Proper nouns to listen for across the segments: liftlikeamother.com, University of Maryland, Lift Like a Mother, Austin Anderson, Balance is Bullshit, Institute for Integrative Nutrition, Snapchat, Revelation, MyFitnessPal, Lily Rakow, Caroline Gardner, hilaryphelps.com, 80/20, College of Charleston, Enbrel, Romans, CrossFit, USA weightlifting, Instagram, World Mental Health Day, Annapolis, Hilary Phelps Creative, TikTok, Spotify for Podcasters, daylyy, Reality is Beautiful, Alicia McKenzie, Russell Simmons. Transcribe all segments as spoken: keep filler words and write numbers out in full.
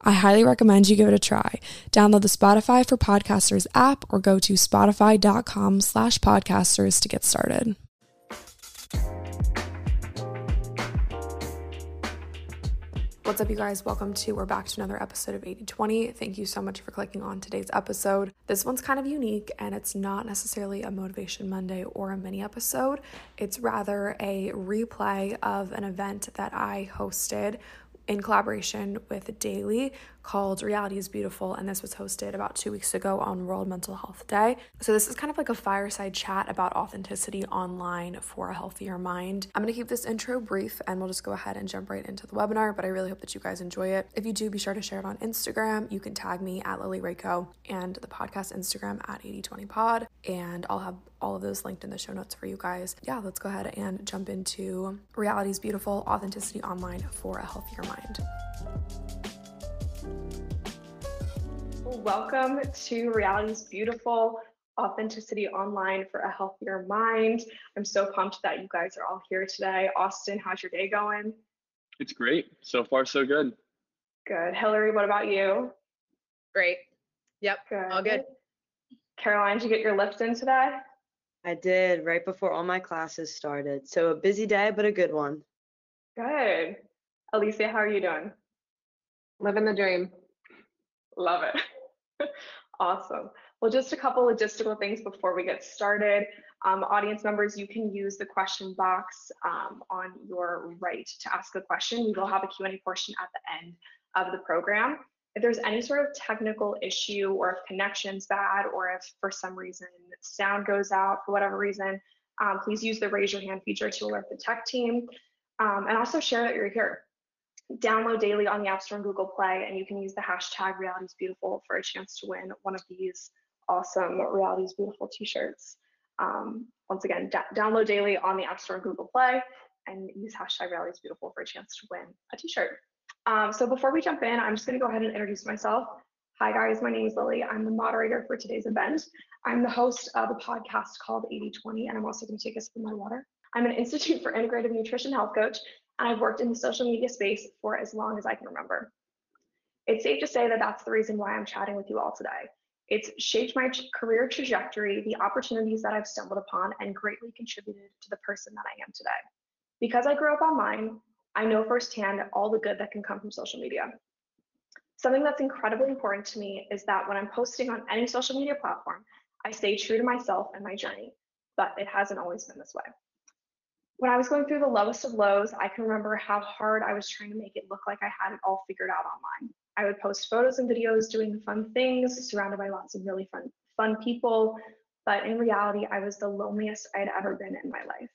I highly recommend you give it a try. Download the Spotify for Podcasters app or go to spotify.com slash podcasters to get started. What's up, you guys? Welcome to, we're back to another episode of eighty twenty. Thank you so much for clicking on today's episode. This one's kind of unique, and it's not necessarily a Motivation Monday or a mini episode. It's rather a replay of an event that I hosted in collaboration with daylyy called Reality is Beautiful, and this was hosted about two weeks ago on World Mental Health Day. So this is kind of like a fireside chat about authenticity online for a healthier mind. I'm going to keep this intro brief, and we'll just go ahead and jump right into the webinar, but I really hope that you guys enjoy it. If you do, be sure to share it on Instagram. You can tag me at Lily Rakow and the podcast Instagram at eighty twenty pod, and I'll have all of those linked in the show notes for you guys. Yeah, let's go ahead and jump into Reality is Beautiful, Authenticity Online for a Healthier Mind. Welcome to Reality is Beautiful, Authenticity Online for a Healthier Mind. I'm so pumped that you guys are all here today. Austin, how's your day going? It's great. So far, so good. Good. Hilary, what about you? Great. Yep, good. All good. Caroline, did you get your lift in today? I did, right before all my classes started. So a busy day, but a good one. Good. Alicia, how are you doing? Living the dream. Love it. Awesome. Well, just a couple logistical things before we get started. Um, audience members, you can use the question box um, on your right to ask a question. We will have a Q and A portion at the end of the program. If there's any sort of technical issue, or if connection's bad, or if for some reason sound goes out for whatever reason, um, please use the raise your hand feature to alert the tech team, um, and also share that you're here. Download daylyy on the App Store and Google Play, and you can use the hashtag RealitiesBeautiful for a chance to win one of these awesome Realities Beautiful t-shirts. Um, once again, d- download daylyy on the App Store and Google Play, and use hashtag RealitiesBeautiful for a chance to win a t-shirt. Um, so before we jump in, I'm just going to go ahead and introduce myself. Hi guys, my name is Lily. I'm the moderator for today's event. I'm the host of a podcast called eighty twenty, and I'm also going to take a sip of my water. I'm an Institute for Integrative Nutrition health coach, and I've worked in the social media space for as long as I can remember. It's safe to say that that's the reason why I'm chatting with you all today. It's shaped my career trajectory, the opportunities that I've stumbled upon, and greatly contributed to the person that I am today. Because I grew up online, I know firsthand all the good that can come from social media. Something that's incredibly important to me is that when I'm posting on any social media platform, I stay true to myself and my journey, but it hasn't always been this way. When I was going through the lowest of lows, I can remember how hard I was trying to make it look like I had it all figured out online. I would post photos and videos doing fun things, surrounded by lots of really fun, fun people, but in reality, I was the loneliest I had ever been in my life.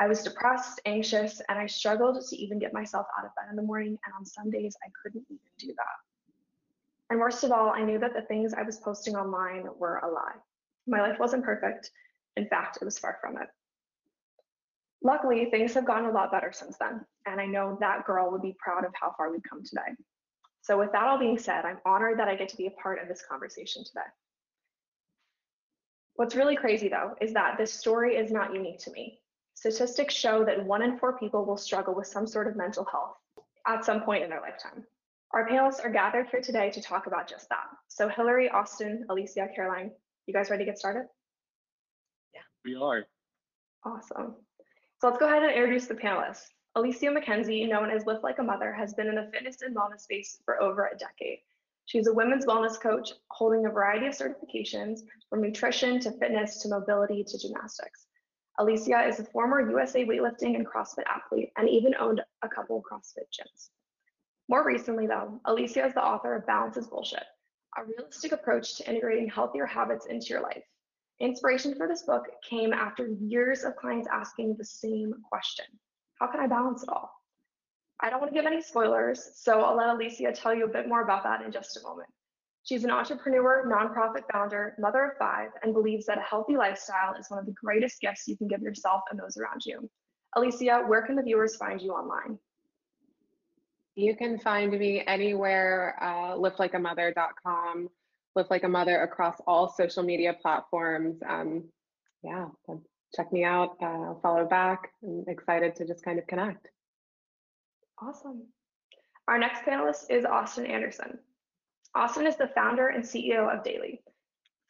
I was depressed, anxious, and I struggled to even get myself out of bed in the morning, and on some days, I couldn't even do that. And worst of all, I knew that the things I was posting online were a lie. My life wasn't perfect. In fact, it was far from it. Luckily, things have gotten a lot better since then, and I know that girl would be proud of how far we've come today. So with that all being said, I'm honored that I get to be a part of this conversation today. What's really crazy, though, is that this story is not unique to me. Statistics show that one in four people will struggle with some sort of mental health at some point in their lifetime. Our panelists are gathered here today to talk about just that. So Hilary, Austin, Alicia, Caroline, you guys ready to get started? Yeah, we are. Awesome. So let's go ahead and introduce the panelists. Alicia McKenzie, known as Lift Like a Mother, has been in the fitness and wellness space for over a decade. She's a women's wellness coach holding a variety of certifications from nutrition to fitness to mobility to gymnastics. Alicia is a former U S A weightlifting and CrossFit athlete and even owned a couple CrossFit gyms. More recently though, Alicia is the author of Balance is Bullshit, a realistic approach to integrating healthier habits into your life. Inspiration for this book came after years of clients asking the same question: how can I balance it all? I don't want to give any spoilers, so I'll let Alicia tell you a bit more about that in just a moment. She's an entrepreneur, nonprofit founder, mother of five, and believes that a healthy lifestyle is one of the greatest gifts you can give yourself and those around you. Alicia, where can the viewers find you online? You can find me anywhere, uh, lift like a mother dot com, Lift Like a Mother across all social media platforms. Um, yeah, check me out, uh, follow back. I'm excited to just kind of connect. Awesome. Our next panelist is Austin Anderson. Austin is the founder and C E O of daylyy.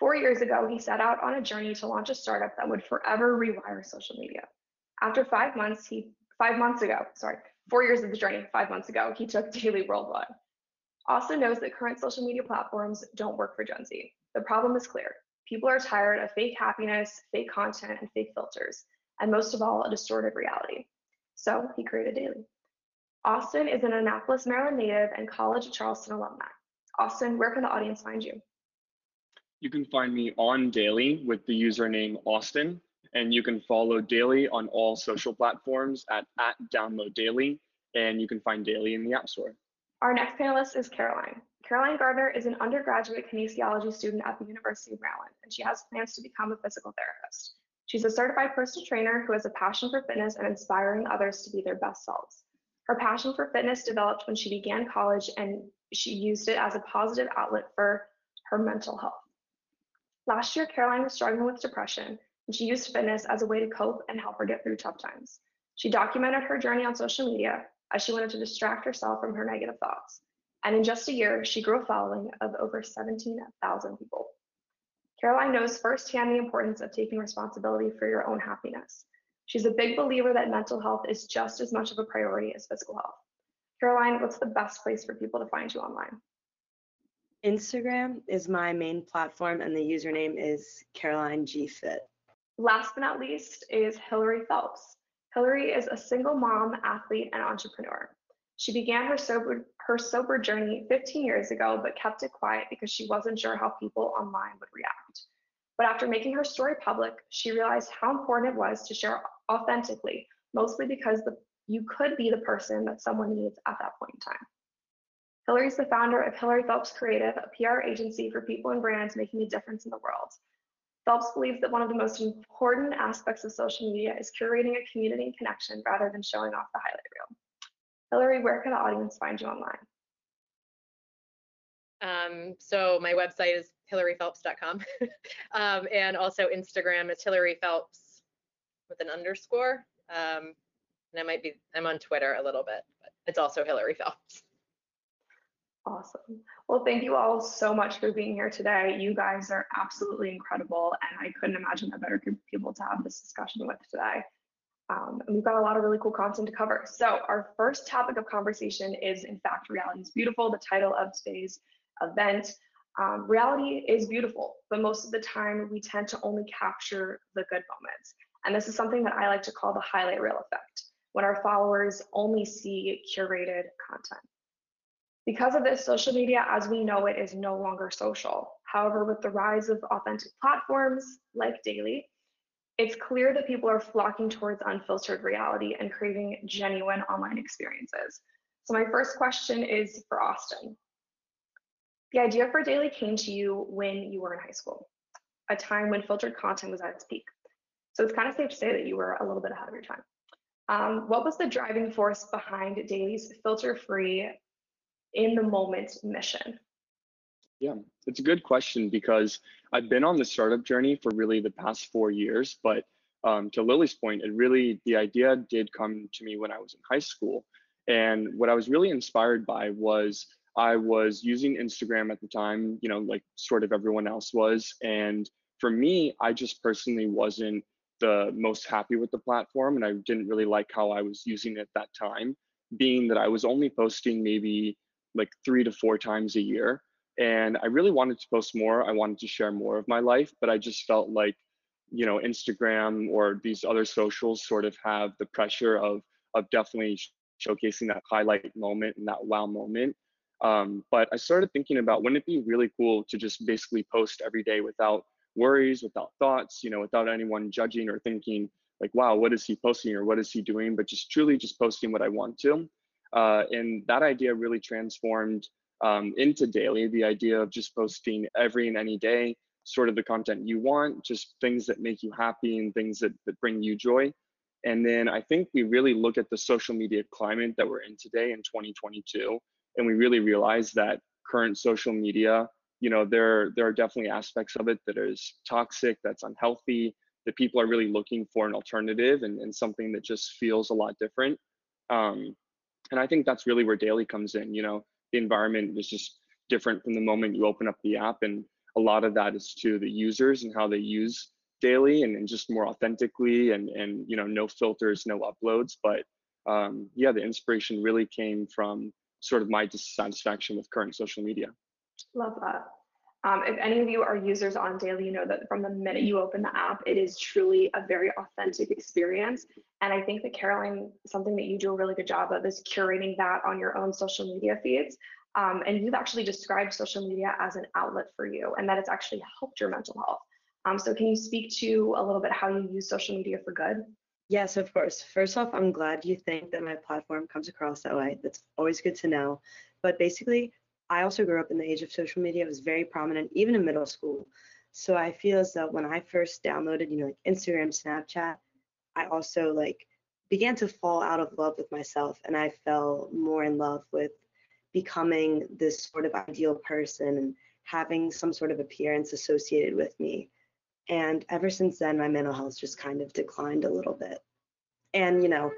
Four years ago, he set out on a journey to launch a startup that would forever rewire social media. After five months, he five months ago, sorry, four years of the journey, five months ago, he took daylyy worldwide. Austin knows that current social media platforms don't work for Gen Z. The problem is clear. People are tired of fake happiness, fake content, and fake filters, and most of all, a distorted reality. So he created daylyy. Austin is an Annapolis, Maryland native and College of Charleston alumni. Austin, where can the audience find you? You can find me on daylyy with the username Austin, and you can follow daylyy on all social platforms at, at download daylyy, and you can find daylyy in the App Store. Our next panelist is Caroline. Caroline Gardner is an undergraduate kinesiology student at the University of Maryland, and she has plans to become a physical therapist. She's a certified personal trainer who has a passion for fitness and inspiring others to be their best selves. Her passion for fitness developed when she began college, and she used it as a positive outlet for her mental health. Last year, Caroline was struggling with depression, and she used fitness as a way to cope and help her get through tough times. She documented her journey on social media as she wanted to distract herself from her negative thoughts. And in just a year, she grew a following of over seventeen thousand people. Caroline knows firsthand the importance of taking responsibility for your own happiness. She's a big believer that mental health is just as much of a priority as physical health. Caroline, what's the best place for people to find you online? Instagram is my main platform, and the username is Caroline G Fit. Last but not least is Hilary Phelps. Hilary is a single mom, athlete, and entrepreneur. She began her sober, her sober journey fifteen years ago, but kept it quiet because she wasn't sure how people online would react. But after making her story public, she realized how important it was to share authentically, mostly because the, you could be the person that someone needs at that point in time. Hilary is the founder of Hilary Phelps Creative, a P R agency for people and brands making a difference in the world. Phelps believes that one of the most important aspects of social media is curating a community and connection rather than showing off the highlight reel. Hilary, where can the audience find you online? Um, so my website is hilary phelps dot com, um, and also Instagram is Hilary Phelps with an underscore, um, and I might be, I'm on Twitter a little bit, but it's also Hilary Phelps. Awesome. Well, thank you all so much for being here today. You guys are absolutely incredible, and I couldn't imagine a better group of people to have this discussion with today. Um, and we've got a lot of really cool content to cover. So our first topic of conversation is, in fact, Reality is Beautiful, the title of today's event. Um, reality is beautiful, but most of the time we tend to only capture the good moments. And this is something that I like to call the highlight reel effect, when our followers only see curated content. Because of this, social media as we know it is no longer social. However, with the rise of authentic platforms like daylyy, it's clear that people are flocking towards unfiltered reality and craving genuine online experiences. So my first question is for Austin. The idea for daylyy came to you when you were in high school, a time when filtered content was at its peak. So it's kind of safe to say that you were a little bit ahead of your time. Um, what was the driving force behind dayly's filter-free, in-the-moment mission? Yeah, it's a good question because I've been on the startup journey for really the past four years, but um, to Lily's point, it really, the idea did come to me when I was in high school. And what I was really inspired by was I was using Instagram at the time, you know, like sort of everyone else was. And for me, I just personally wasn't the most happy with the platform, and I didn't really like how I was using it at that time, being that I was only posting maybe like three to four times a year. And I really wanted to post more. I wanted to share more of my life, but I just felt like, you know, Instagram or these other socials sort of have the pressure of, of definitely showcasing that highlight moment and that wow moment. Um, but I started thinking about, wouldn't it be really cool to just basically post every day without worries, without thoughts, you know, without anyone judging or thinking like, wow, what is he posting or what is he doing? But just truly just posting what I want to. Uh, and that idea really transformed um, into daylyy, the idea of just posting every and any day, sort of the content you want, just things that make you happy and things that, that bring you joy. And then I think we really look at the social media climate that we're in today in twenty twenty-two, and we really realize that current social media, you know, there, there are definitely aspects of it that is toxic, that's unhealthy, that people are really looking for an alternative and, and something that just feels a lot different. Um, and I think that's really where daylyy comes in. You know, the environment is just different from the moment you open up the app, and a lot of that is to the users and how they use daylyy, and, and just more authentically and, and, you know, no filters, no uploads. But um, yeah, the inspiration really came from sort of my dissatisfaction with current social media. Love that. Um, if any of you are users on daylyy, you know that from the minute you open the app, it is truly a very authentic experience. And I think that Caroline, something that you do a really good job of is curating that on your own social media feeds. Um, and you've actually described social media as an outlet for you, and that it's actually helped your mental health. Um, so can you speak to a little bit how you use social media for good? Yes, of course. First off, I'm glad you think that my platform comes across that way. That's always good to know. But basically, I also grew up in the age of social media. It was very prominent, even in middle school. So I feel as though when I first downloaded, you know, like Instagram, Snapchat, I also like began to fall out of love with myself, and I fell more in love with becoming this sort of ideal person and having some sort of appearance associated with me. And ever since then, my mental health just kind of declined a little bit. And, you know,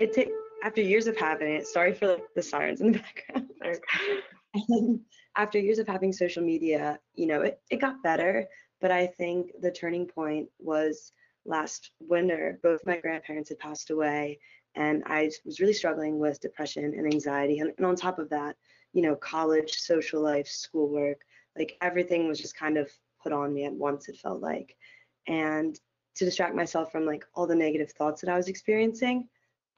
it t- after years of having it, sorry for like the sirens in the background. And after years of having social media, you know, it, it got better. But I think the turning point was last winter. Both my grandparents had passed away, and I was really struggling with depression and anxiety. And, and on top of that, you know, college, social life, schoolwork, like everything was just kind of put on me at once, it felt like. And to distract myself from like all the negative thoughts that I was experiencing,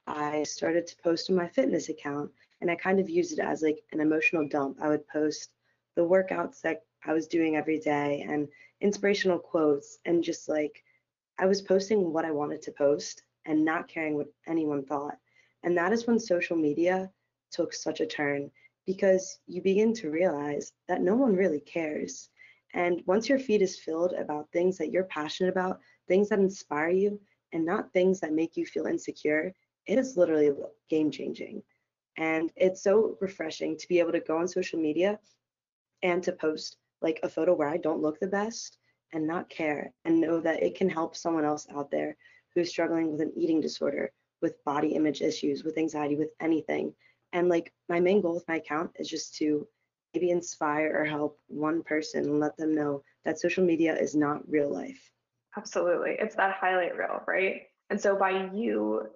I started to post on my fitness account, and I kind of used it as like an emotional dump. I would post the workouts that I was doing every day and inspirational quotes, and just like I was posting what I wanted to post and not caring what anyone thought. And that is when social media took such a turn, because you begin to realize that no one really cares. And once your feed is filled about things that you're passionate about, things that inspire you, and not things that make you feel insecure, it is literally game changing. And it's so refreshing to be able to go on social media and to post like a photo where I don't look the best and not care, and know that it can help someone else out there who's struggling with an eating disorder, with body image issues, with anxiety, with anything. And like my main goal with my account is just to maybe inspire or help one person and let them know that social media is not real life. Absolutely. It's that highlight reel, right? And so by you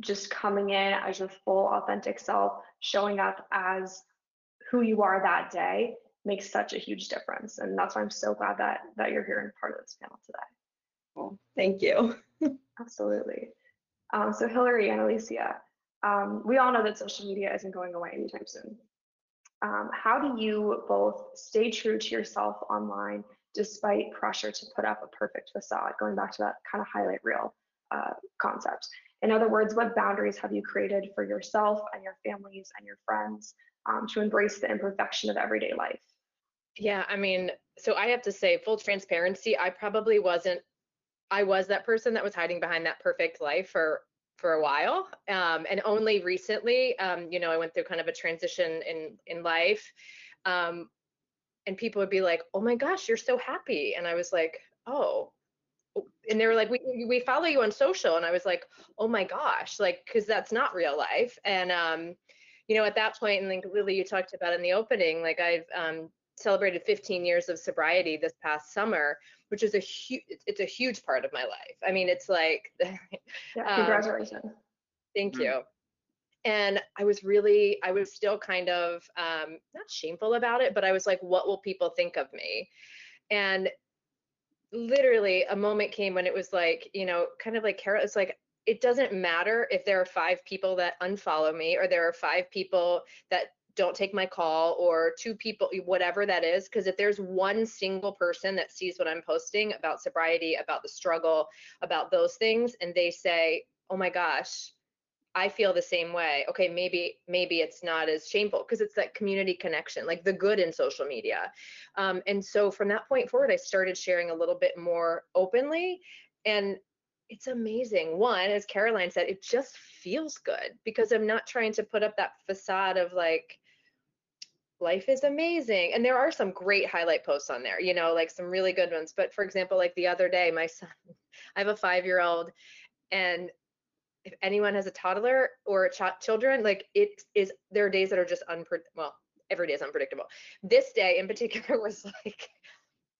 just coming in as your full authentic self, showing up as who you are that day, makes such a huge difference. And that's why I'm so glad that that you're here and part of this panel today. Well, thank you. Absolutely. Um, so Hilary and Alicia, um, we all know that social media isn't going away anytime soon. Um, how do you both stay true to yourself online despite pressure to put up a perfect facade, going back to that kind of highlight reel uh, concept? In other words, what boundaries have you created for yourself and your families and your friends um, to embrace the imperfection of everyday life? Yeah, I mean, so I have to say, full transparency, I probably wasn't, I was that person that was hiding behind that perfect life for for a while. Um, and only recently, um, you know, I went through kind of a transition in, in life. Um, and people would be like, oh my gosh, you're so happy. And I was like, oh. And they were like, we we follow you on social. And I was like, oh my gosh, like, because that's not real life. And, um, you know, at that point, and like Lily, you talked about in the opening, like I've um, celebrated fifteen years of sobriety this past summer, which is a huge, it's a huge part of my life. I mean, it's like, yeah, congratulations. Um, thank you. And I was really, I was still kind of um, not shameful about it, but I was like, what will people think of me? And literally a moment came when it was like, you know, kind of like Carol, it's like, it doesn't matter if there are five people that unfollow me, or there are five people that don't take my call, or two people, whatever that is, because if there's one single person that sees what I'm posting about sobriety, about the struggle, about those things, and they say, oh my gosh, I feel the same way. Okay, maybe maybe it's not as shameful, because it's that community connection, like the good in social media. Um, and so from that point forward, I started sharing a little bit more openly. And it's amazing. One, as Caroline said, it just feels good, because I'm not trying to put up that facade of like, life is amazing. And there are some great highlight posts on there, you know, like some really good ones. But for example, like the other day, my son, I have a five-year-old, and if anyone has a toddler or a ch- children, like it is, there are days that are just unpredictable. Well, every day is unpredictable. This day in particular was like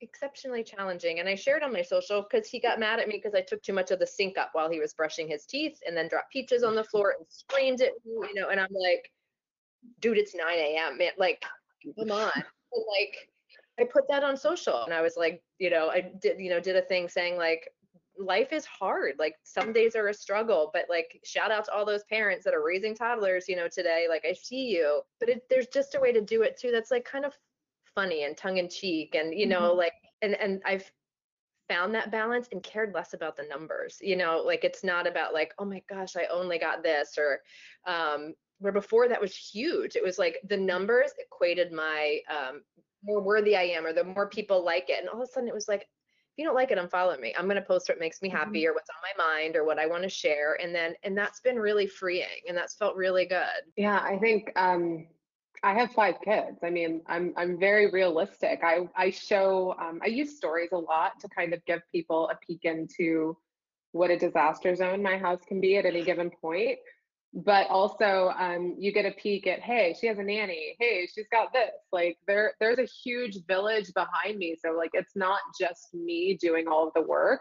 exceptionally challenging. And I shared on my social because he got mad at me because I took too much of the sink up while he was brushing his teeth, and then dropped peaches on the floor and screamed at me, you know, and I'm like, dude, it's nine a.m. man, like, come on. And like, I put that on social, and I was like, you know, I did, you know, did a thing saying like, life is hard, like some days are a struggle, but like shout out to all those parents that are raising toddlers, you know, today, like I see you. But it, there's just a way to do it too that's like kind of funny and tongue-in-cheek, and you know, mm-hmm. like and and I've found that balance and cared less about the numbers, you know, like it's not about like, oh my gosh, I only got this, or um where before that was huge, it was like the numbers equated my um more worthy I am, or the more people like it. And all of a sudden it was like, if you don't like it, unfollow me. I'm going to post what makes me happy, or what's on my mind, or what I want to share. And then, and that's been really freeing, and that's felt really good. Yeah. I think, um, I have five kids. I mean, I'm, I'm very realistic. I, I show, um, I use stories a lot to kind of give people a peek into what a disaster zone my house can be at any given point. But also, um, you get a peek at, hey, she has a nanny. Hey, she's got this. Like there, there's a huge village behind me. So like, it's not just me doing all of the work,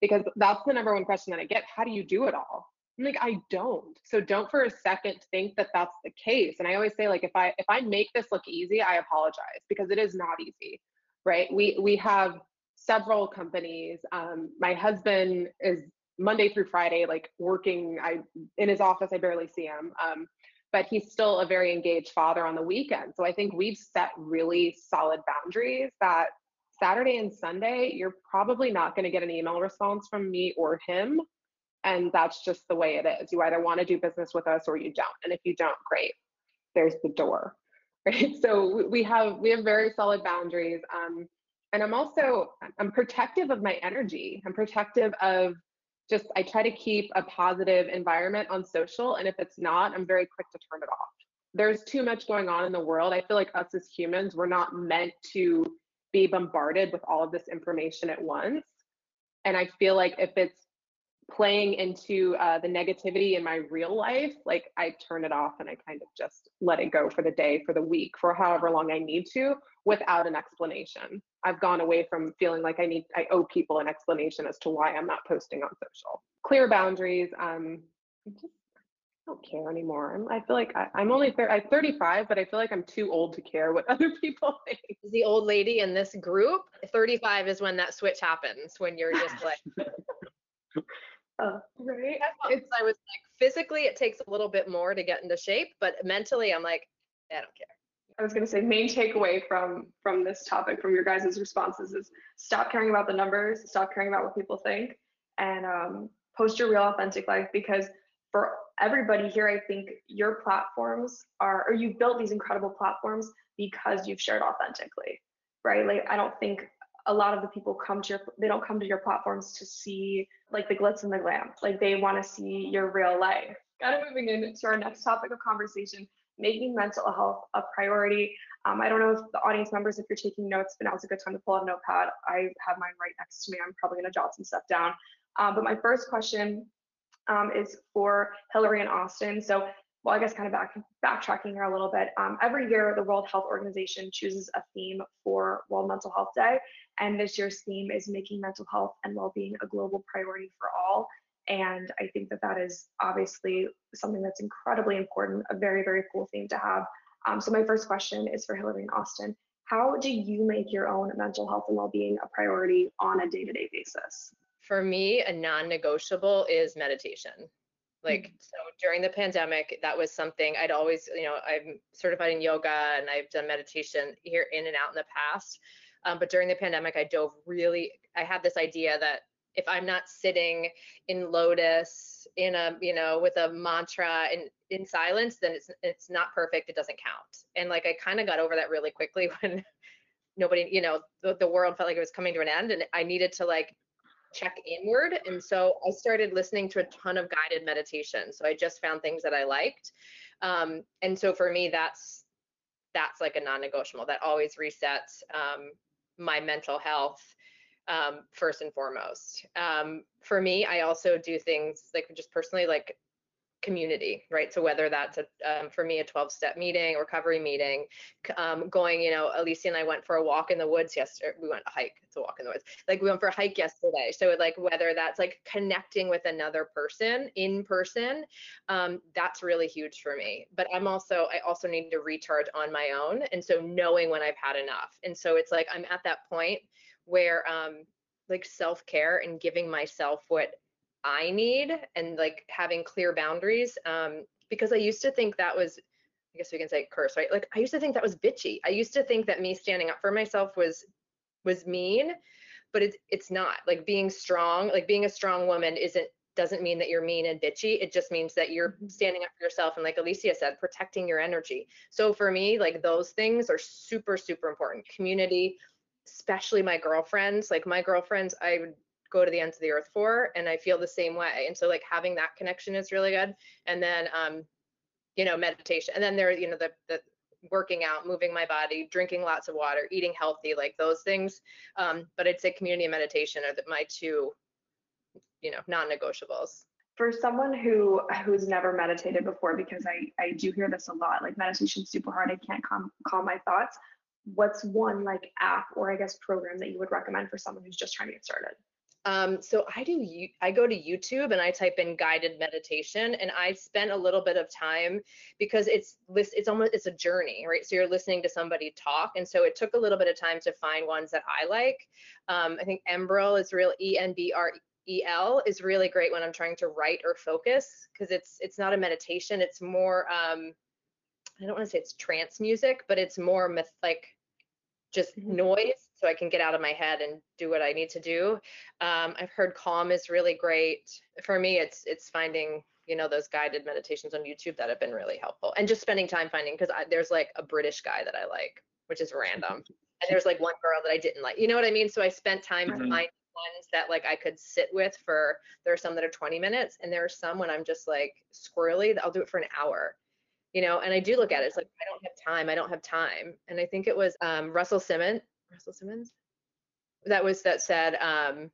because that's the number one question that I get. How do you do it all? I'm like, I don't. So don't for a second think that that's the case. And I always say, like, if I if I make this look easy, I apologize, because it is not easy, right? We we have several companies. Um, my husband is Monday through Friday, like working, I in his office, I barely see him, um, but he's still a very engaged father on the weekend. So I think we've set really solid boundaries that Saturday and Sunday, you're probably not going to get an email response from me or him. And that's just the way it is. You either want to do business with us or you don't. And if you don't, great, there's the door, right? So we have, we have very solid boundaries. Um, and I'm also, I'm protective of my energy. I'm protective of just, I try to keep a positive environment on social. And if it's not, I'm very quick to turn it off. There's too much going on in the world. I feel like us as humans, we're not meant to be bombarded with all of this information at once. And I feel like if it's playing into uh, the negativity in my real life, like I turn it off and I kind of just let it go for the day, for the week, for however long I need to, without an explanation. I've gone away from feeling like I need, I owe people an explanation as to why I'm not posting on social. Clear boundaries. Um, I just don't care anymore. I feel like I, I'm only thir- I'm thirty-five, but I feel like I'm too old to care what other people think. The old lady in this group, thirty-five is when that switch happens, when you're just like. Uh, right. It's, I was like, physically, it takes a little bit more to get into shape, but mentally, I'm like, I don't care. I was going to say, main takeaway from from this topic, from your guys' responses, is stop caring about the numbers, stop caring about what people think, and um, post your real, authentic life. Because for everybody here, I think your platforms are, or you've built these incredible platforms because you've shared authentically, right? Like, I don't think a lot of the people come to your, they don't come to your platforms to see like the glitz and the glam. Like, they want to see your real life. Kind of moving into our next topic of conversation, making mental health a priority. Um, I don't know if the audience members, if you're taking notes, but now's a good time to pull out a notepad. I have mine right next to me. I'm probably going to jot some stuff down. Um, but my first question um, is for Hilary and Austin. So, well, I guess kind of back, backtracking here a little bit. Um, every year, the World Health Organization chooses a theme for World Mental Health Day. And this year's theme is making mental health and well-being a global priority for all. And I think that that is obviously something that's incredibly important, a very, very cool thing to have. Um, so my first question is for Hilary and Austin. How do you make your own mental health and well-being a priority on a day-to-day basis? For me, a non-negotiable is meditation. Like, mm-hmm. so during the pandemic, that was something I'd always, you know, I'm certified in yoga and I've done meditation here in and out in the past. Um, but during the pandemic, I dove really, I had this idea that if I'm not sitting in lotus, in a, you know, with a mantra and in silence, then it's it's not perfect. It doesn't count. And like, I kind of got over that really quickly when nobody, you know, the, the world felt like it was coming to an end and I needed to like check inward. And so I started listening to a ton of guided meditation. So I just found things that I liked. Um, and so for me, that's, that's like a non-negotiable that always resets um, my mental health. Um, first and foremost. Um, for me, I also do things like just personally like community, right? So whether that's a, um, for me, a twelve step meeting, recovery meeting, um, going, you know, Alicia and I went for a walk in the woods yesterday. We went a hike, it's a walk in the woods. Like we went for a hike yesterday. So it, like whether that's like connecting with another person in person, um, that's really huge for me. But I'm also, I also need to recharge on my own. And so knowing when I've had enough. And so it's like, I'm at that point where um like self-care and giving myself what I need and like having clear boundaries, um because I used to think that was, I guess we can say curse, right? Like I used to think that was bitchy. I used to think that me standing up for myself was was mean, but it's it's not. Like being strong, like being a strong woman isn't doesn't mean that you're mean and bitchy. It just means that you're standing up for yourself and like Alicia said, protecting your energy. So for me, like those things are super super important. Community, especially my girlfriends, like my girlfriends, I would go to the ends of the earth for, and I feel the same way. And so like having that connection is really good. And then, um, you know, meditation, and then there, you know, the, the working out, moving my body, drinking lots of water, eating healthy, like those things. Um, but I'd say community and meditation are the, my two, you know, non-negotiables. For someone who who's never meditated before, because I, I do hear this a lot, like meditation's super hard. I can't calm, calm my thoughts. What's one like app or I guess program that you would recommend for someone who's just trying to get started? Um, so I do, I go to YouTube and I type in guided meditation, and I spent a little bit of time because it's it's almost, it's a journey, right? So you're listening to somebody talk. And so it took a little bit of time to find ones that I like. Um, I think Enbrel is real, E N B R E L is really great when I'm trying to write or focus, because it's, it's not a meditation. It's more, um, I don't want to say it's trance music, but it's more myth, like just noise, so I can get out of my head and do what I need to do. Um, I've heard Calm is really great. For me, it's it's finding, you know, those guided meditations on YouTube that have been really helpful, and just spending time finding, because there's like a British guy that I like, which is random, and there's like one girl that I didn't like. You know what I mean? So I spent time mm-hmm. finding ones that like I could sit with for. There are some that are twenty minutes, and there are some when I'm just like squirrely that I'll do it for an hour. You know, and I do look at it, it's like, I don't have time, I don't have time. And I think it was um, Russell Simmons, Russell Simmons, that was, that said, um,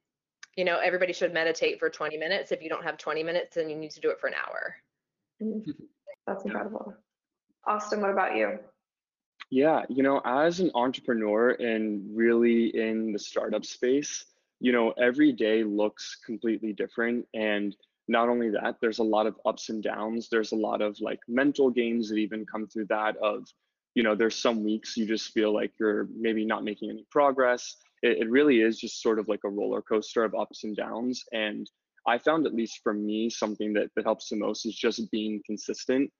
you know, everybody should meditate for twenty minutes. If you don't have twenty minutes, then you need to do it for an hour. That's incredible. Austin, what about you? Yeah, you know, as an entrepreneur and really in the startup space, you know, every day looks completely different. And not only that, there's a lot of ups and downs. There's a lot of like mental games that even come through that of, you know, there's some weeks you just feel like you're maybe not making any progress. It, it really is just sort of like a roller coaster of ups and downs. And I found, at least for me, something that, that helps the most is just being consistent.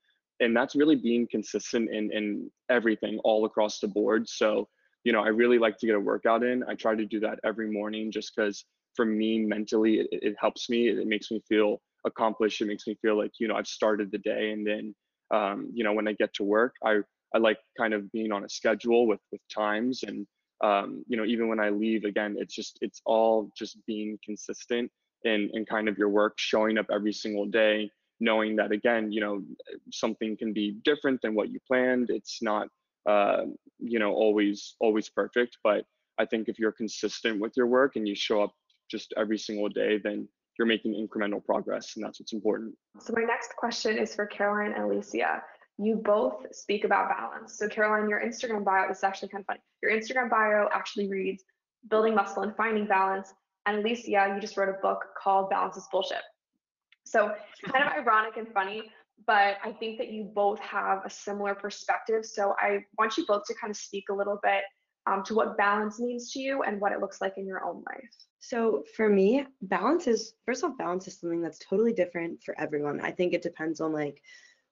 And that's really being consistent in, in everything all across the board. So, you know, I really like to get a workout in. I try to do that every morning just because for me, mentally, it, it helps me. It, it makes me feel accomplished. It makes me feel like, you know, I've started the day. And then, um, you know, when I get to work, I, I like kind of being on a schedule with, with times. And, um, you know, even when I leave, again, it's just, it's all just being consistent in, in kind of your work, showing up every single day, knowing that, again, you know, something can be different than what you planned. It's not, uh, you know, always, always perfect. But I think if you're consistent with your work and you show up just every single day, then you're making incremental progress, and that's what's important. So my next question is for Caroline and Alicia. You both speak about balance. So Caroline, your Instagram bio, this is actually kind of funny. Your Instagram bio actually reads, building muscle and finding balance. And Alicia, you just wrote a book called Balance is Bullshit. So kind of ironic and funny, but I think that you both have a similar perspective. So I want you both to kind of speak a little bit um, to what balance means to you and what it looks like in your own life. So for me, balance is, first off, balance is something that's totally different for everyone. I think it depends on like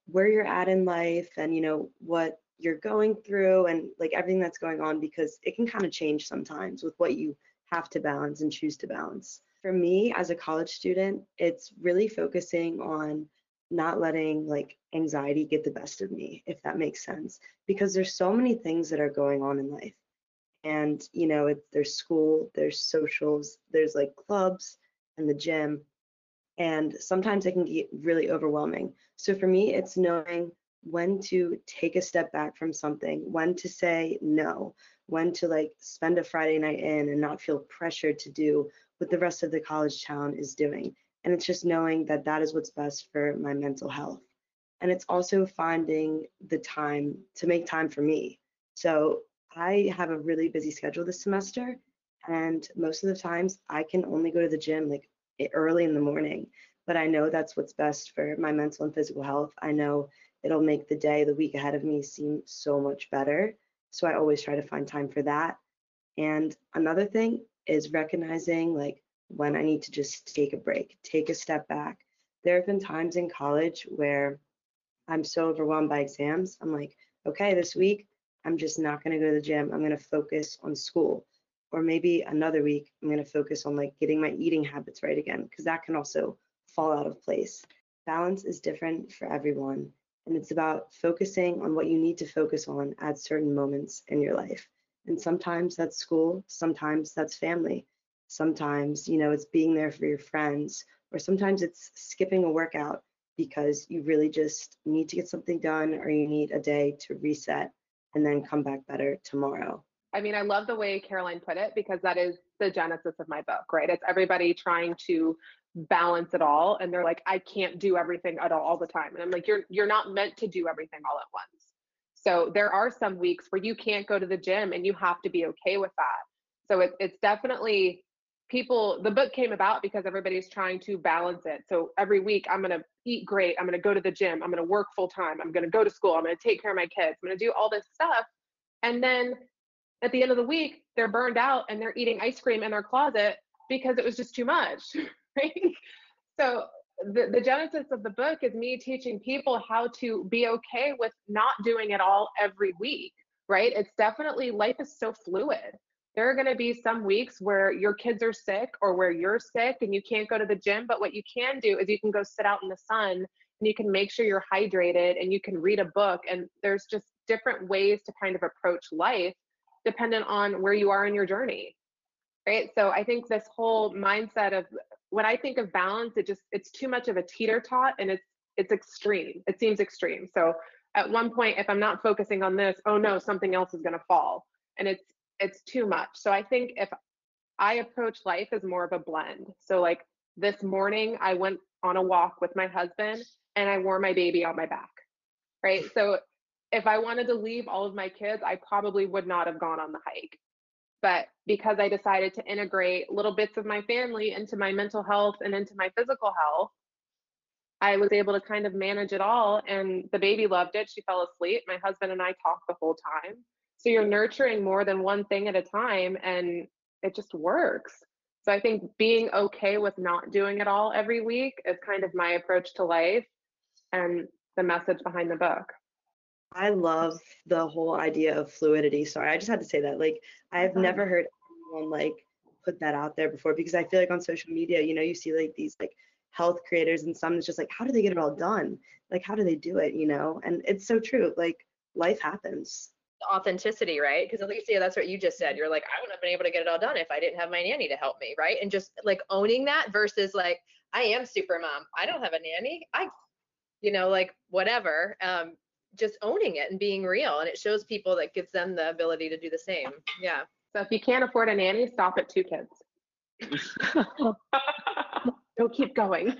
where you're at in life and, you know, what you're going through and like everything that's going on, because it can kind of change sometimes with what you have to balance and choose to balance. For me, as a college student, it's really focusing on not letting like anxiety get the best of me, if that makes sense, because there's so many things that are going on in life. And, you know, it, there's school, there's socials, there's like clubs and the gym. And sometimes it can get really overwhelming. So for me, it's knowing when to take a step back from something, when to say no, when to like spend a Friday night in and not feel pressured to do what the rest of the college town is doing. And it's just knowing that that is what's best for my mental health. And it's also finding the time to make time for me. So I have a really busy schedule this semester, and most of the times I can only go to the gym like early in the morning, but I know that's what's best for my mental and physical health. I know it'll make the day, the week ahead of me seem so much better. So I always try to find time for that. And another thing is recognizing like when I need to just take a break, take a step back. There have been times in college where I'm so overwhelmed by exams. I'm like, okay, this week, I'm just not gonna go to the gym. I'm gonna focus on school. Or maybe another week, I'm gonna focus on like getting my eating habits right again, because that can also fall out of place. Balance is different for everyone. And it's about focusing on what you need to focus on at certain moments in your life. And sometimes that's school, sometimes that's family. Sometimes, you know, it's being there for your friends, or sometimes it's skipping a workout because you really just need to get something done, or you need a day to reset and then come back better tomorrow. I mean, I love the way Caroline put it, because that is the genesis of my book, right? It's everybody trying to balance it all. And they're like, I can't do everything at all, all the time. And I'm like, you're, you're not meant to do everything all at once. So there are some weeks where you can't go to the gym, and you have to be okay with that. So it, it's definitely people, the book came about because everybody's trying to balance it. So every week I'm going to eat great. I'm going to go to the gym. I'm going to work full time. I'm going to go to school. I'm going to take care of my kids. I'm going to do all this stuff. And then at the end of the week, they're burned out and they're eating ice cream in their closet because it was just too much. Right? So the, the genesis of the book is me teaching people how to be okay with not doing it all every week, right? It's definitely, life is so fluid. There are going to be some weeks where your kids are sick or where you're sick and you can't go to the gym, but what you can do is you can go sit out in the sun and you can make sure you're hydrated and you can read a book. And there's just different ways to kind of approach life dependent on where you are in your journey, right? So I think this whole mindset of, when I think of balance, it just, it's too much of a teeter tot, and it's, it's extreme. It seems extreme. So at one point, if I'm not focusing on this, oh no, something else is going to fall, and it's, it's too much. So I think if I approach life as more of a blend. So like this morning I went on a walk with my husband and I wore my baby on my back, right? So if I wanted to leave all of my kids, I probably would not have gone on the hike. But because I decided to integrate little bits of my family into my mental health and into my physical health, I was able to kind of manage it all. And the baby loved it. She fell asleep. My husband and I talked the whole time. So you're nurturing more than one thing at a time, and it just works. So I think being okay with not doing it all every week is kind of my approach to life and the message behind the book. I love the whole idea of fluidity. Sorry, I just had to say that. Like, I've never heard anyone like put that out there before, because I feel like on social media, you know, you see like these like health creators and some is just like, how do they get it all done? Like, how do they do it? You know, and it's so true. Like, life happens. Authenticity, right? Because Alicia, that's what you just said. You're like, I wouldn't have been able to get it all done if I didn't have my nanny to help me, right? And just like owning that versus like, I am super mom. I don't have a nanny. I, you know, like whatever. Um, just owning it and being real, and it shows people, that gives them the ability to do the same. Yeah. So if you can't afford a nanny, stop at two kids. Don't keep going.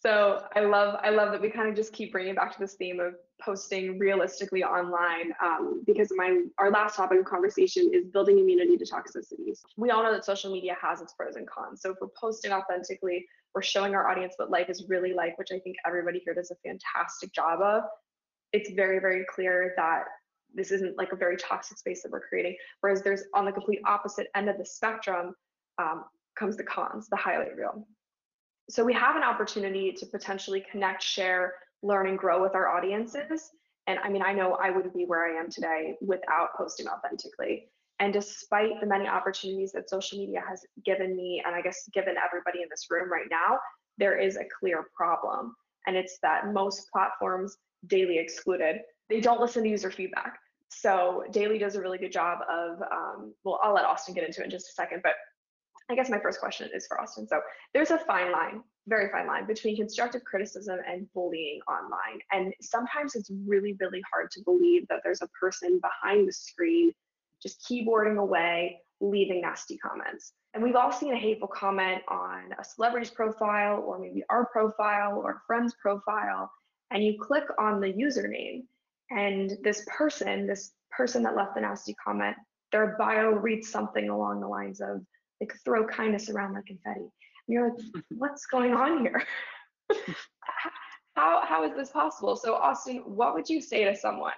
So I love, I love that we kind of just keep bringing back to this theme of posting realistically online, um, because my our last topic of conversation is building immunity to toxicities. We all know that social media has its pros and cons. So if we're posting authentically, we're showing our audience what life is really like, which I think everybody here does a fantastic job of. It's very, very clear that this isn't like a very toxic space that we're creating. Whereas there's on the complete opposite end of the spectrum um, comes the cons, the highlight reel. So we have an opportunity to potentially connect, share, learn, and grow with our audiences. And I mean, I know I wouldn't be where I am today without posting authentically. And despite the many opportunities that social media has given me, and I guess given everybody in this room right now, there is a clear problem. And it's that most platforms, Dayly excluded, they don't listen to user feedback. So Dayly does a really good job of, um, well, I'll let Austin get into it in just a second, but I guess my first question is for Austin. So there's a fine line, very fine line between constructive criticism and bullying online. And sometimes it's really, really hard to believe that there's a person behind the screen just keyboarding away, leaving nasty comments. And we've all seen a hateful comment on a celebrity's profile or maybe our profile or a friend's profile, and you click on the username and this person, this person that left the nasty comment, their bio reads something along the lines of, like, throw kindness around like confetti. And you're like, what's going on here? how How is this possible? So Austin, what would you say to someone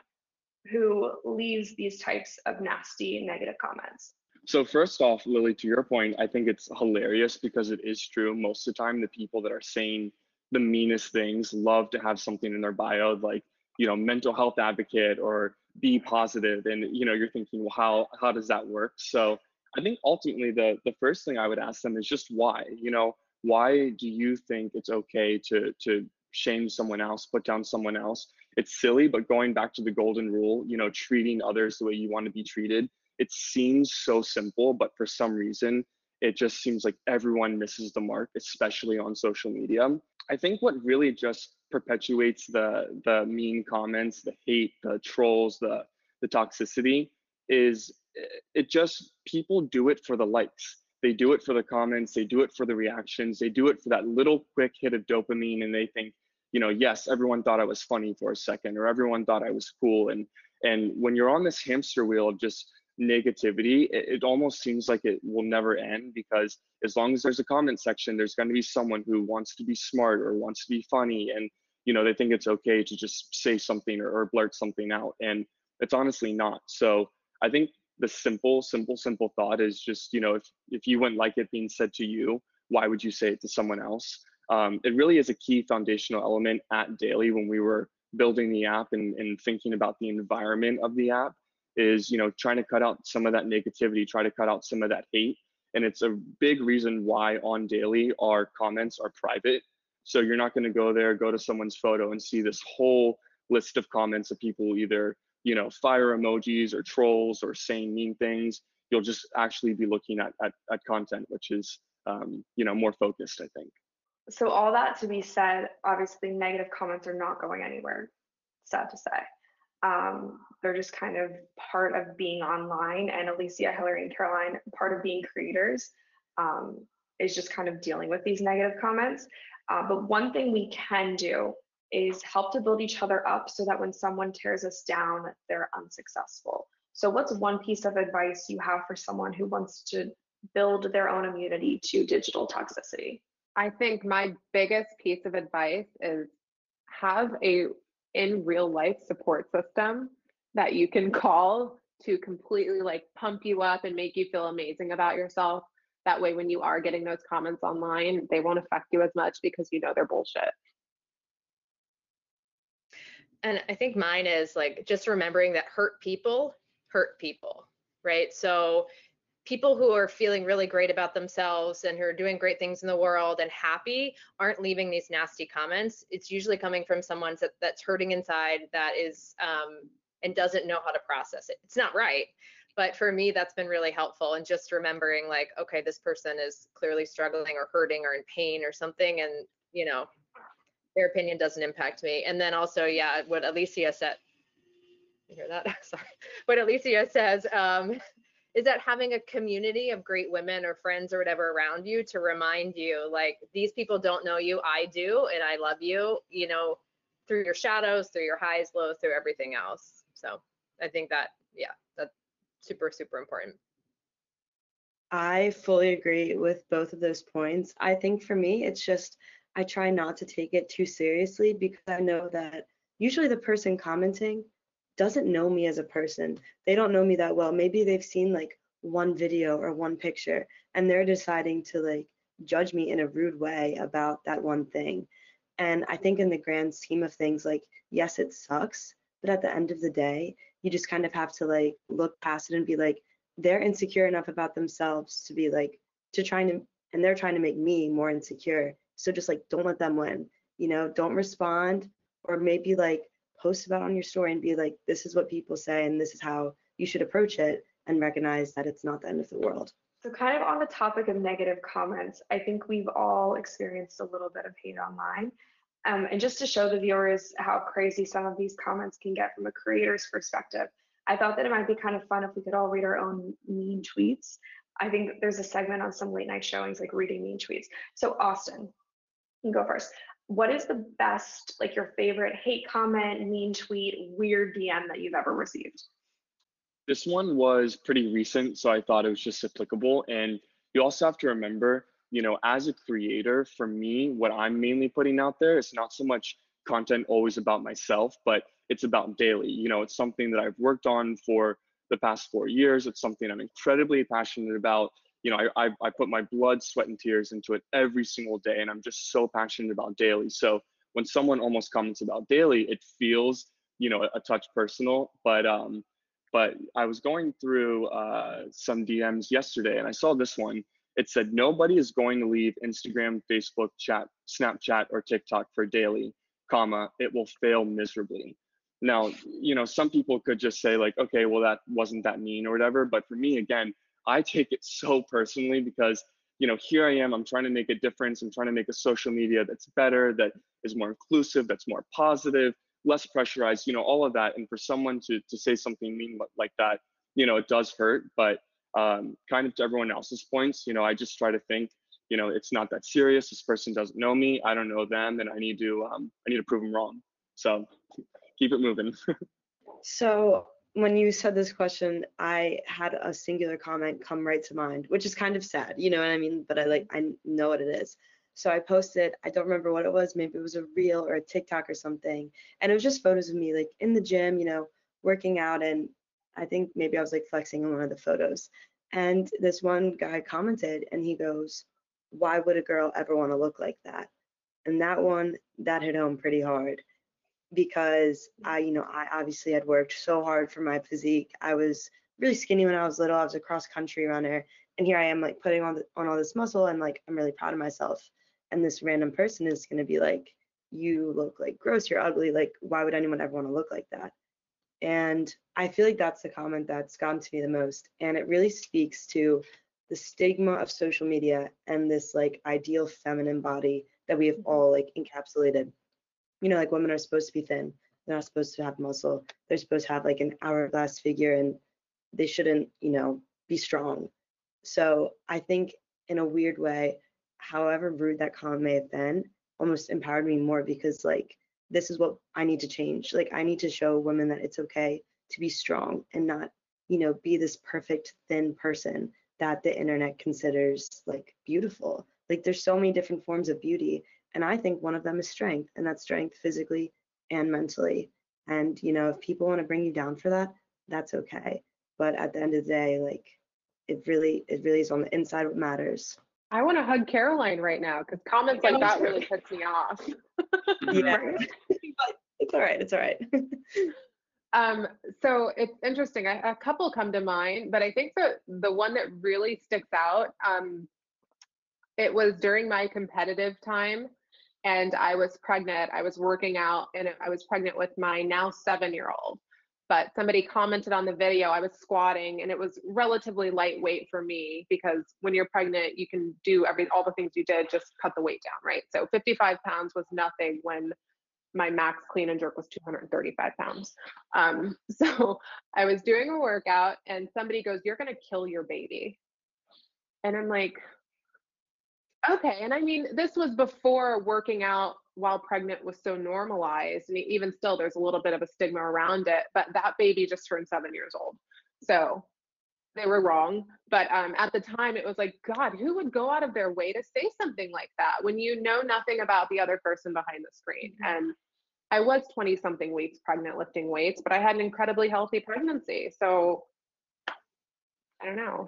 who leaves these types of nasty, negative comments? So first off, Lily, to your point, I think it's hilarious because it is true. Most of the time, the people that are saying the meanest things love to have something in their bio, like, you know, mental health advocate or be positive. And, you know, you're thinking, well, how, how does that work? So I think ultimately the, the first thing I would ask them is just why, you know, why do you think it's okay to, to shame someone else, put down someone else? It's silly, but going back to the golden rule, you know, treating others the way you want to be treated, it seems so simple, but for some reason, it just seems like everyone misses the mark, especially on social media. I think what really just perpetuates the, the mean comments, the hate, the trolls, the, the toxicity is it just, people do it for the likes. They do it for the comments, they do it for the reactions, they do it for that little quick hit of dopamine, and they think, you know, yes, everyone thought I was funny for a second, or everyone thought I was cool. And and when you're on this hamster wheel of just negativity, it, it almost seems like it will never end, because as long as there's a comment section, there's going to be someone who wants to be smart or wants to be funny. And, you know, they think it's okay to just say something or, or blurt something out. And it's honestly not. So I think the simple, simple, simple thought is just, you know, if, if you wouldn't like it being said to you, why would you say it to someone else? Um, it really is a key foundational element at Dayly when we were building the app and, and thinking about the environment of the app is, you know, trying to cut out some of that negativity, try to cut out some of that hate. And it's a big reason why on Dayly our comments are private. So you're not going to go there, go to someone's photo and see this whole list of comments of people either, you know, fire emojis or trolls or saying mean things. You'll just actually be looking at, at, at content, which is, um, you know, more focused, I think. So all that to be said, obviously negative comments are not going anywhere, sad to say. Um, they're just kind of part of being online, and Alicia, Hilary, and Caroline, part of being creators um, is just kind of dealing with these negative comments. Uh, but one thing we can do is help to build each other up so that when someone tears us down, they're unsuccessful. So what's one piece of advice you have for someone who wants to build their own immunity to digital toxicity? I think my biggest piece of advice is have a in real life support system that you can call to completely like pump you up and make you feel amazing about yourself. That way, when you are getting those comments online, they won't affect you as much because you know they're bullshit. And I think mine is like just remembering that hurt people hurt people, right? So people who are feeling really great about themselves and who are doing great things in the world and happy aren't leaving these nasty comments. It's usually coming from someone that, that's hurting inside, that is um, and doesn't know how to process it. It's not right. But for me, that's been really helpful. And just remembering like, okay, this person is clearly struggling or hurting or in pain or something. And, you know, their opinion doesn't impact me. And then also, yeah, what Alicia said, you hear that? Sorry. What Alicia says, um, is that having a community of great women or friends or whatever around you to remind you, like, these people don't know you, I do, and I love you, you know, through your shadows, through your highs, lows, through everything else. So I think that, yeah, that's super, super important. I fully agree with both of those points. I think for me, it's just, I try not to take it too seriously, because I know that usually the person commenting doesn't know me as a person. They don't know me that well. Maybe they've seen like one video or one picture, and they're deciding to like judge me in a rude way about that one thing. And I think in the grand scheme of things, like, yes, it sucks, but at the end of the day, you just kind of have to like look past it and be like, they're insecure enough about themselves to be like, to trying to, and they're trying to make me more insecure. So just like, don't let them win, you know, don't respond, or maybe like post about on your story and be like, this is what people say, and this is how you should approach it, and recognize that it's not the end of the world. So kind of on the topic of negative comments, I think we've all experienced a little bit of hate online. Um, and just to show the viewers how crazy some of these comments can get from a creator's perspective, I thought that it might be kind of fun if we could all read our own mean tweets. I think there's a segment on some late night showings, like reading mean tweets. So Austin, you can go first. What is the best, like your favorite hate comment, mean tweet, weird D M that you've ever received? This one was pretty recent, so I thought it was just applicable. And you also have to remember, you know, as a creator, for me, what I'm mainly putting out there is not so much content always about myself, but it's about Daylyy. You know, it's something that I've worked on for the past four years. It's something I'm incredibly passionate about. You know, I, I, I put my blood, sweat, and tears into it every single day, and I'm just so passionate about Daylyy. So when someone almost comments about Daylyy, it feels, you know, a, a touch personal. But um, but I was going through uh, some D Ms yesterday, and I saw this one. It said, nobody is going to leave Instagram, Facebook, chat, Snapchat, or TikTok for Daylyy, comma, it will fail miserably. Now, you know, some people could just say like, okay, well, that wasn't that mean or whatever. But for me, again, I take it so personally, because, you know, here I am, I'm trying to make a difference. I'm trying to make a social media that's better, that is more inclusive, that's more positive, less pressurized, you know, all of that. And for someone to to say something mean like that, you know, it does hurt. But um, kind of to everyone else's points, you know, I just try to think, you know, it's not that serious. This person doesn't know me. I don't know them, and I need to um, I need to prove them wrong. So keep it moving. So when you said this question, I had a singular comment come right to mind, which is kind of sad, you know what I mean? But I like, I know what it is. So I posted, I don't remember what it was, maybe it was a reel or a TikTok or something. And it was just photos of me like in the gym, you know, working out. And I think maybe I was like flexing in one of the photos. And this one guy commented and he goes, why would a girl ever want to look like that? And that one, that hit home pretty hard. Because I, you know, I obviously had worked so hard for my physique. I was really skinny when I was little. I was a cross country runner. And here I am like putting on, the, on all this muscle, and like, I'm really proud of myself. And this random person is going to be like, you look like gross, you're ugly. Like, why would anyone ever want to look like that? And I feel like that's the comment that's gotten to me the most. And it really speaks to the stigma of social media and this like ideal feminine body that we have all like encapsulated. You know, like women are supposed to be thin. They're not supposed to have muscle. They're supposed to have like an hourglass figure, and they shouldn't, you know, be strong. So I think in a weird way, however rude that comment may have been, almost empowered me more, because like, this is what I need to change. Like, I need to show women that it's okay to be strong and not, you know, be this perfect thin person that the internet considers like beautiful. Like, there's so many different forms of beauty. And I think one of them is strength, and that's strength physically and mentally. And, you know, if people want to bring you down for that, that's okay. But at the end of the day, like, it really, it really is on the inside what matters. I want to hug Caroline right now, because comments like that really puts me off. Yeah, but it's all right. It's all right. um, so it's interesting. I, a couple come to mind, but I think the the one that really sticks out, um, it was during my competitive time. And I was pregnant, I was working out, and I was pregnant with my now seven-year-old, but somebody commented on the video, I was squatting, and it was relatively lightweight for me, because when you're pregnant, you can do every all the things you did, just cut the weight down, right? So fifty-five pounds was nothing when my max clean and jerk was two hundred thirty-five pounds. Um, so I was doing a workout and somebody goes, "You're going to kill your baby." And I'm like, okay. And I mean, this was before working out while pregnant was so normalized. And even still, there's a little bit of a stigma around it, but that baby just turned seven years old. So they were wrong. But um, at the time it was like, God, who would go out of their way to say something like that when you know nothing about the other person behind the screen? Mm-hmm. And I was twenty something weeks pregnant lifting weights, but I had an incredibly healthy pregnancy. So I don't know.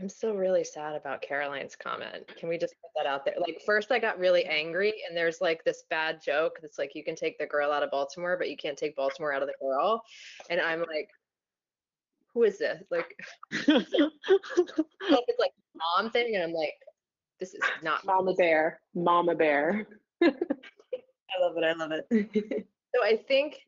I'm still really sad about Caroline's comment. Can we just put that out there? Like, first I got really angry, and there's like this bad joke that's like, you can take the girl out of Baltimore, but you can't take Baltimore out of the girl. And I'm like, who is this? Like, it's like mom thing, and I'm like, this is not Mama Bear. Mama Bear. I love it. I love it. So I think,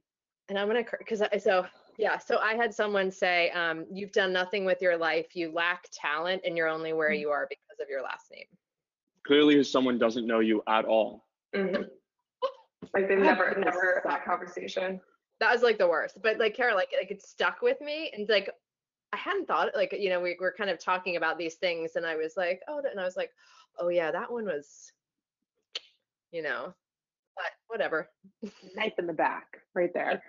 and I'm gonna, cause I so. Yeah, so I had someone say, um, you've done nothing with your life, you lack talent, and you're only where you are because of your last name. Clearly someone doesn't know you at all. Mm-hmm. Like they never, never had that conversation. That was like the worst, but like Carol, like, like it stuck with me, and like, I hadn't thought, like, you know, we were kind of talking about these things, and I was like, oh, and I was like, oh yeah, that one was, you know, but whatever. Knife in the back, right there.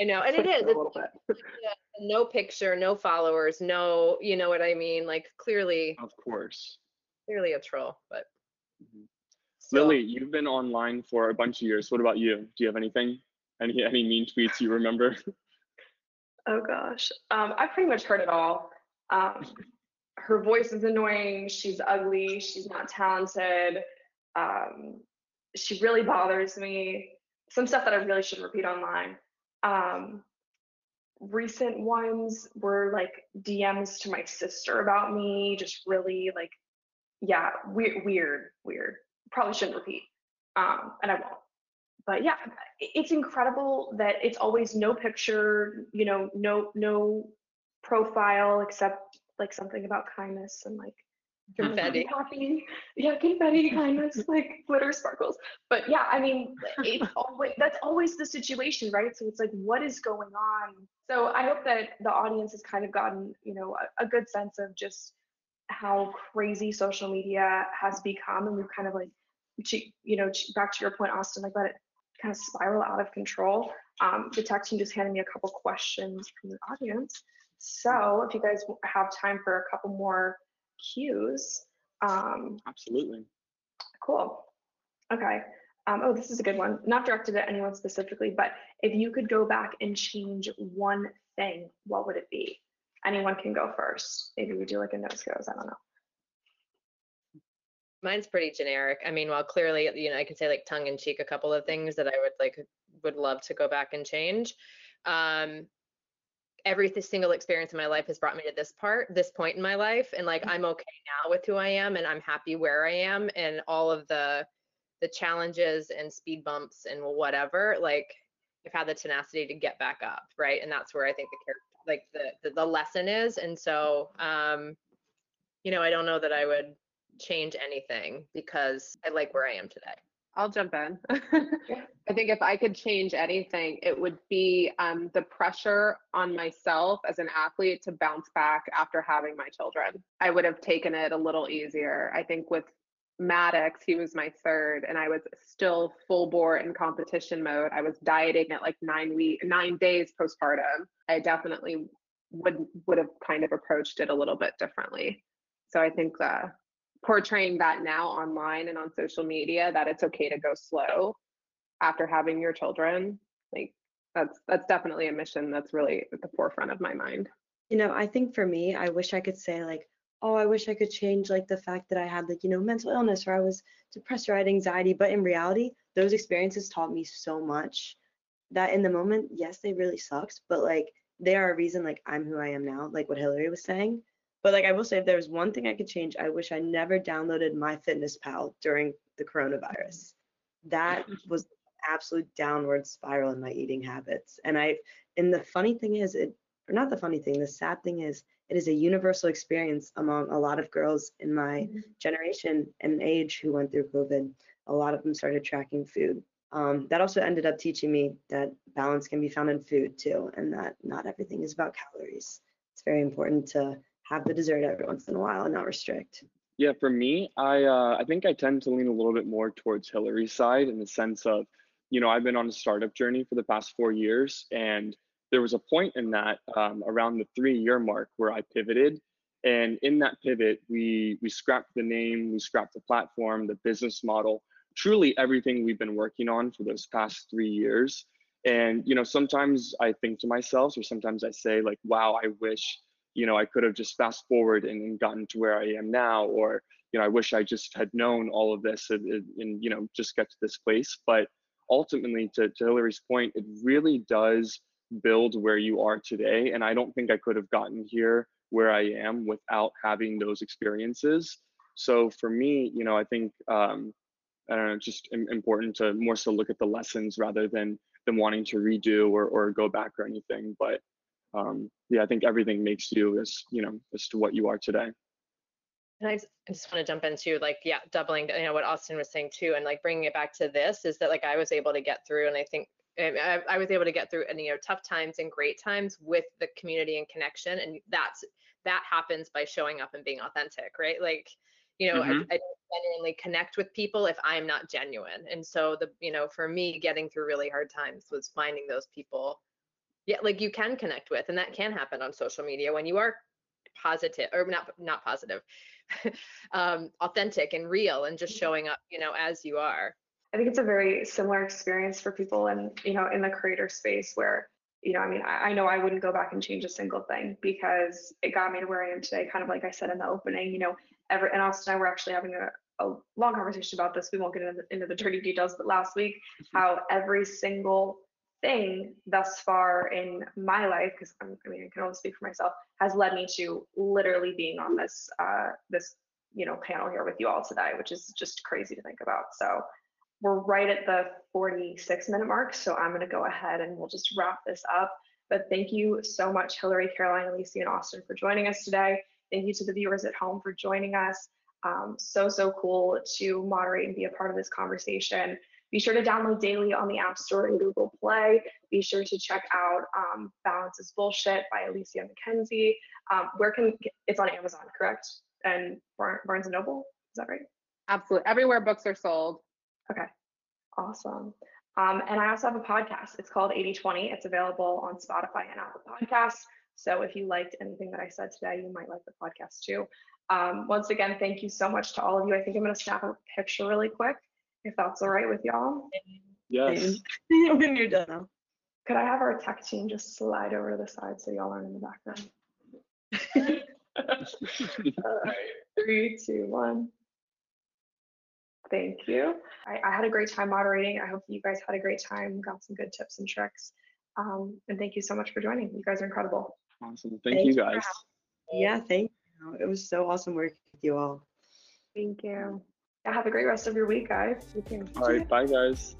I know, and it is, it's, yeah, no picture, no followers, no, you know what I mean? Like clearly, of course, clearly a troll, but. Mm-hmm. So. Lily, you've been online for a bunch of years. What about you? Do you have anything, any, any mean tweets you remember? Oh gosh, um, I've pretty much heard it all. Um, her voice is annoying, she's ugly, she's not talented, um, she really bothers me. Some stuff that I really shouldn't repeat online. Um, recent ones were like D Ms to my sister about me, just really like, yeah, weird, weird, weird. Probably shouldn't repeat, um, and I won't. But yeah, it's incredible that it's always no picture, you know, no no profile except like something about kindness and like confetti, happy, yeah, confetti, kindness, like glitter, sparkles. But yeah, I mean, it's always, that's always the situation, right? So it's like, what is going on? So I hope that the audience has kind of gotten, you know, a, a good sense of just how crazy social media has become, and we've kind of like, you know, back to your point, Austin, like let it kind of spiral out of control. Um, the tech team just handed me a couple questions from the audience. So if you guys have time for a couple more cues. Um, Absolutely. Cool. Okay. Um, oh, this is a good one. Not directed at anyone specifically, but if you could go back and change one thing, what would it be? Anyone can go first. Maybe we do like a nose goes. I don't know. Mine's pretty generic. I mean, while clearly, you know, I can say like tongue in cheek a couple of things that I would like would love to go back and change. Um, every single experience in my life has brought me to this part, this point in my life. And like, I'm okay now with who I am, and I'm happy where I am, and all of the, the challenges and speed bumps and whatever, like I've had the tenacity to get back up. Right. And that's where I think the character, like the, the, the lesson is. And so, um, you know, I don't know that I would change anything because I like where I am today. I'll jump in. I think if I could change anything, it would be um, the pressure on myself as an athlete to bounce back after having my children. I would have taken it a little easier. I think with Maddox, he was my third, and I was still full bore in competition mode. I was dieting at like nine week, nine days postpartum. I definitely would would have kind of approached it a little bit differently. So I think uh, portraying that now online and on social media, that it's okay to go slow after having your children, like that's that's definitely a mission that's really at the forefront of my mind. You know, I think for me, I wish I could say like, oh, I wish I could change like the fact that I had like, you know, mental illness, or I was depressed or I had anxiety, but in reality, those experiences taught me so much that in the moment, yes, they really sucked, but like they are a reason like I'm who I am now, like what Hilary was saying. But like I will say, if there was one thing I could change, I wish I never downloaded MyFitnessPal during the coronavirus. That was an absolute downward spiral in my eating habits. And I, and the funny thing is, it, or not the funny thing, the sad thing is, it is a universal experience among a lot of girls in my generation and age who went through COVID. A lot of them started tracking food. Um, that also ended up teaching me that balance can be found in food too, and that not everything is about calories. It's very important to have the dessert every once in a while and not restrict. Yeah, for me, I uh, I think I tend to lean a little bit more towards Hilary's side, in the sense of, you know, I've been on a startup journey for the past four years, and there was a point in that um, around the three-year mark where I pivoted. And in that pivot, we we scrapped the name, we scrapped the platform, the business model, truly everything we've been working on for those past three years. And, you know, sometimes I think to myself, or sometimes I say like, wow, I wish, you know, I could have just fast forward and, and gotten to where I am now, or, you know, I wish I just had known all of this and, and, and you know, just get to this place. But ultimately, to, to Hilary's point, it really does build where you are today. And I don't think I could have gotten here where I am without having those experiences. So for me, you know, I think, um, I don't know, it's just important to more so look at the lessons rather than than wanting to redo or, or go back or anything. But um, yeah, I think everything makes you as, you know, as to what you are today. And I just, I just want to jump into like, yeah, doubling, you know, what Austin was saying too, and like bringing it back to this is that like I was able to get through, and I think I, I was able to get through, and you know, tough times and great times with the community and connection, and that's that happens by showing up and being authentic, right? Like, you know, mm-hmm. I, I don't genuinely connect with people if I'm not genuine, and so the you know, for me, getting through really hard times was finding those people, yeah, like you can connect with, and that can happen on social media when you are positive or not not positive, um, authentic and real, and just showing up, you know, as you are. I think it's a very similar experience for people and, you know, in the creator space where, you know, I mean, I, I know I wouldn't go back and change a single thing because it got me to where I am today. Kind of like I said in the opening, you know, every, and Austin and I were actually having a, a long conversation about this. We won't get into, into the dirty details, but last week, how every single thing thus far in my life, because I mean, I can only speak for myself, has led me to literally being on this, uh, this, you know, panel here with you all today, which is just crazy to think about. So we're right at the forty-six minute mark, so I'm going to go ahead and we'll just wrap this up. But thank you so much, Hilary, Caroline, Alicia, and Austin for joining us today. Thank you to the viewers at home for joining us. Um, so, so cool to moderate and be a part of this conversation. Be sure to download Daylyy on the App Store and Google Play. Be sure to check out um, Balance is Bullshit by Alicia McKenzie. Um, where can, it's on Amazon, correct? And Barnes and Noble, is that right? Absolutely, everywhere books are sold. Okay, awesome. Um, and I also have a podcast. It's called eighty twenty. It's available on Spotify and Apple Podcasts. So if you liked anything that I said today, you might like the podcast too. Um, once again, thank you so much to all of you. I think I'm going to snap a picture really quick, if that's all right with y'all. Yes. When you're done. Could I have our tech team just slide over to the side so y'all aren't in the background? All right, three, two, one. Thank you. I, I had a great time moderating. I hope you guys had a great time, got some good tips and tricks. Um, and thank you so much for joining. You guys are incredible. Awesome. Thank, thank you guys. Yeah, thank you. It was so awesome working with you all. Thank you. Have a great rest of your week, guys. All right. Bye, guys.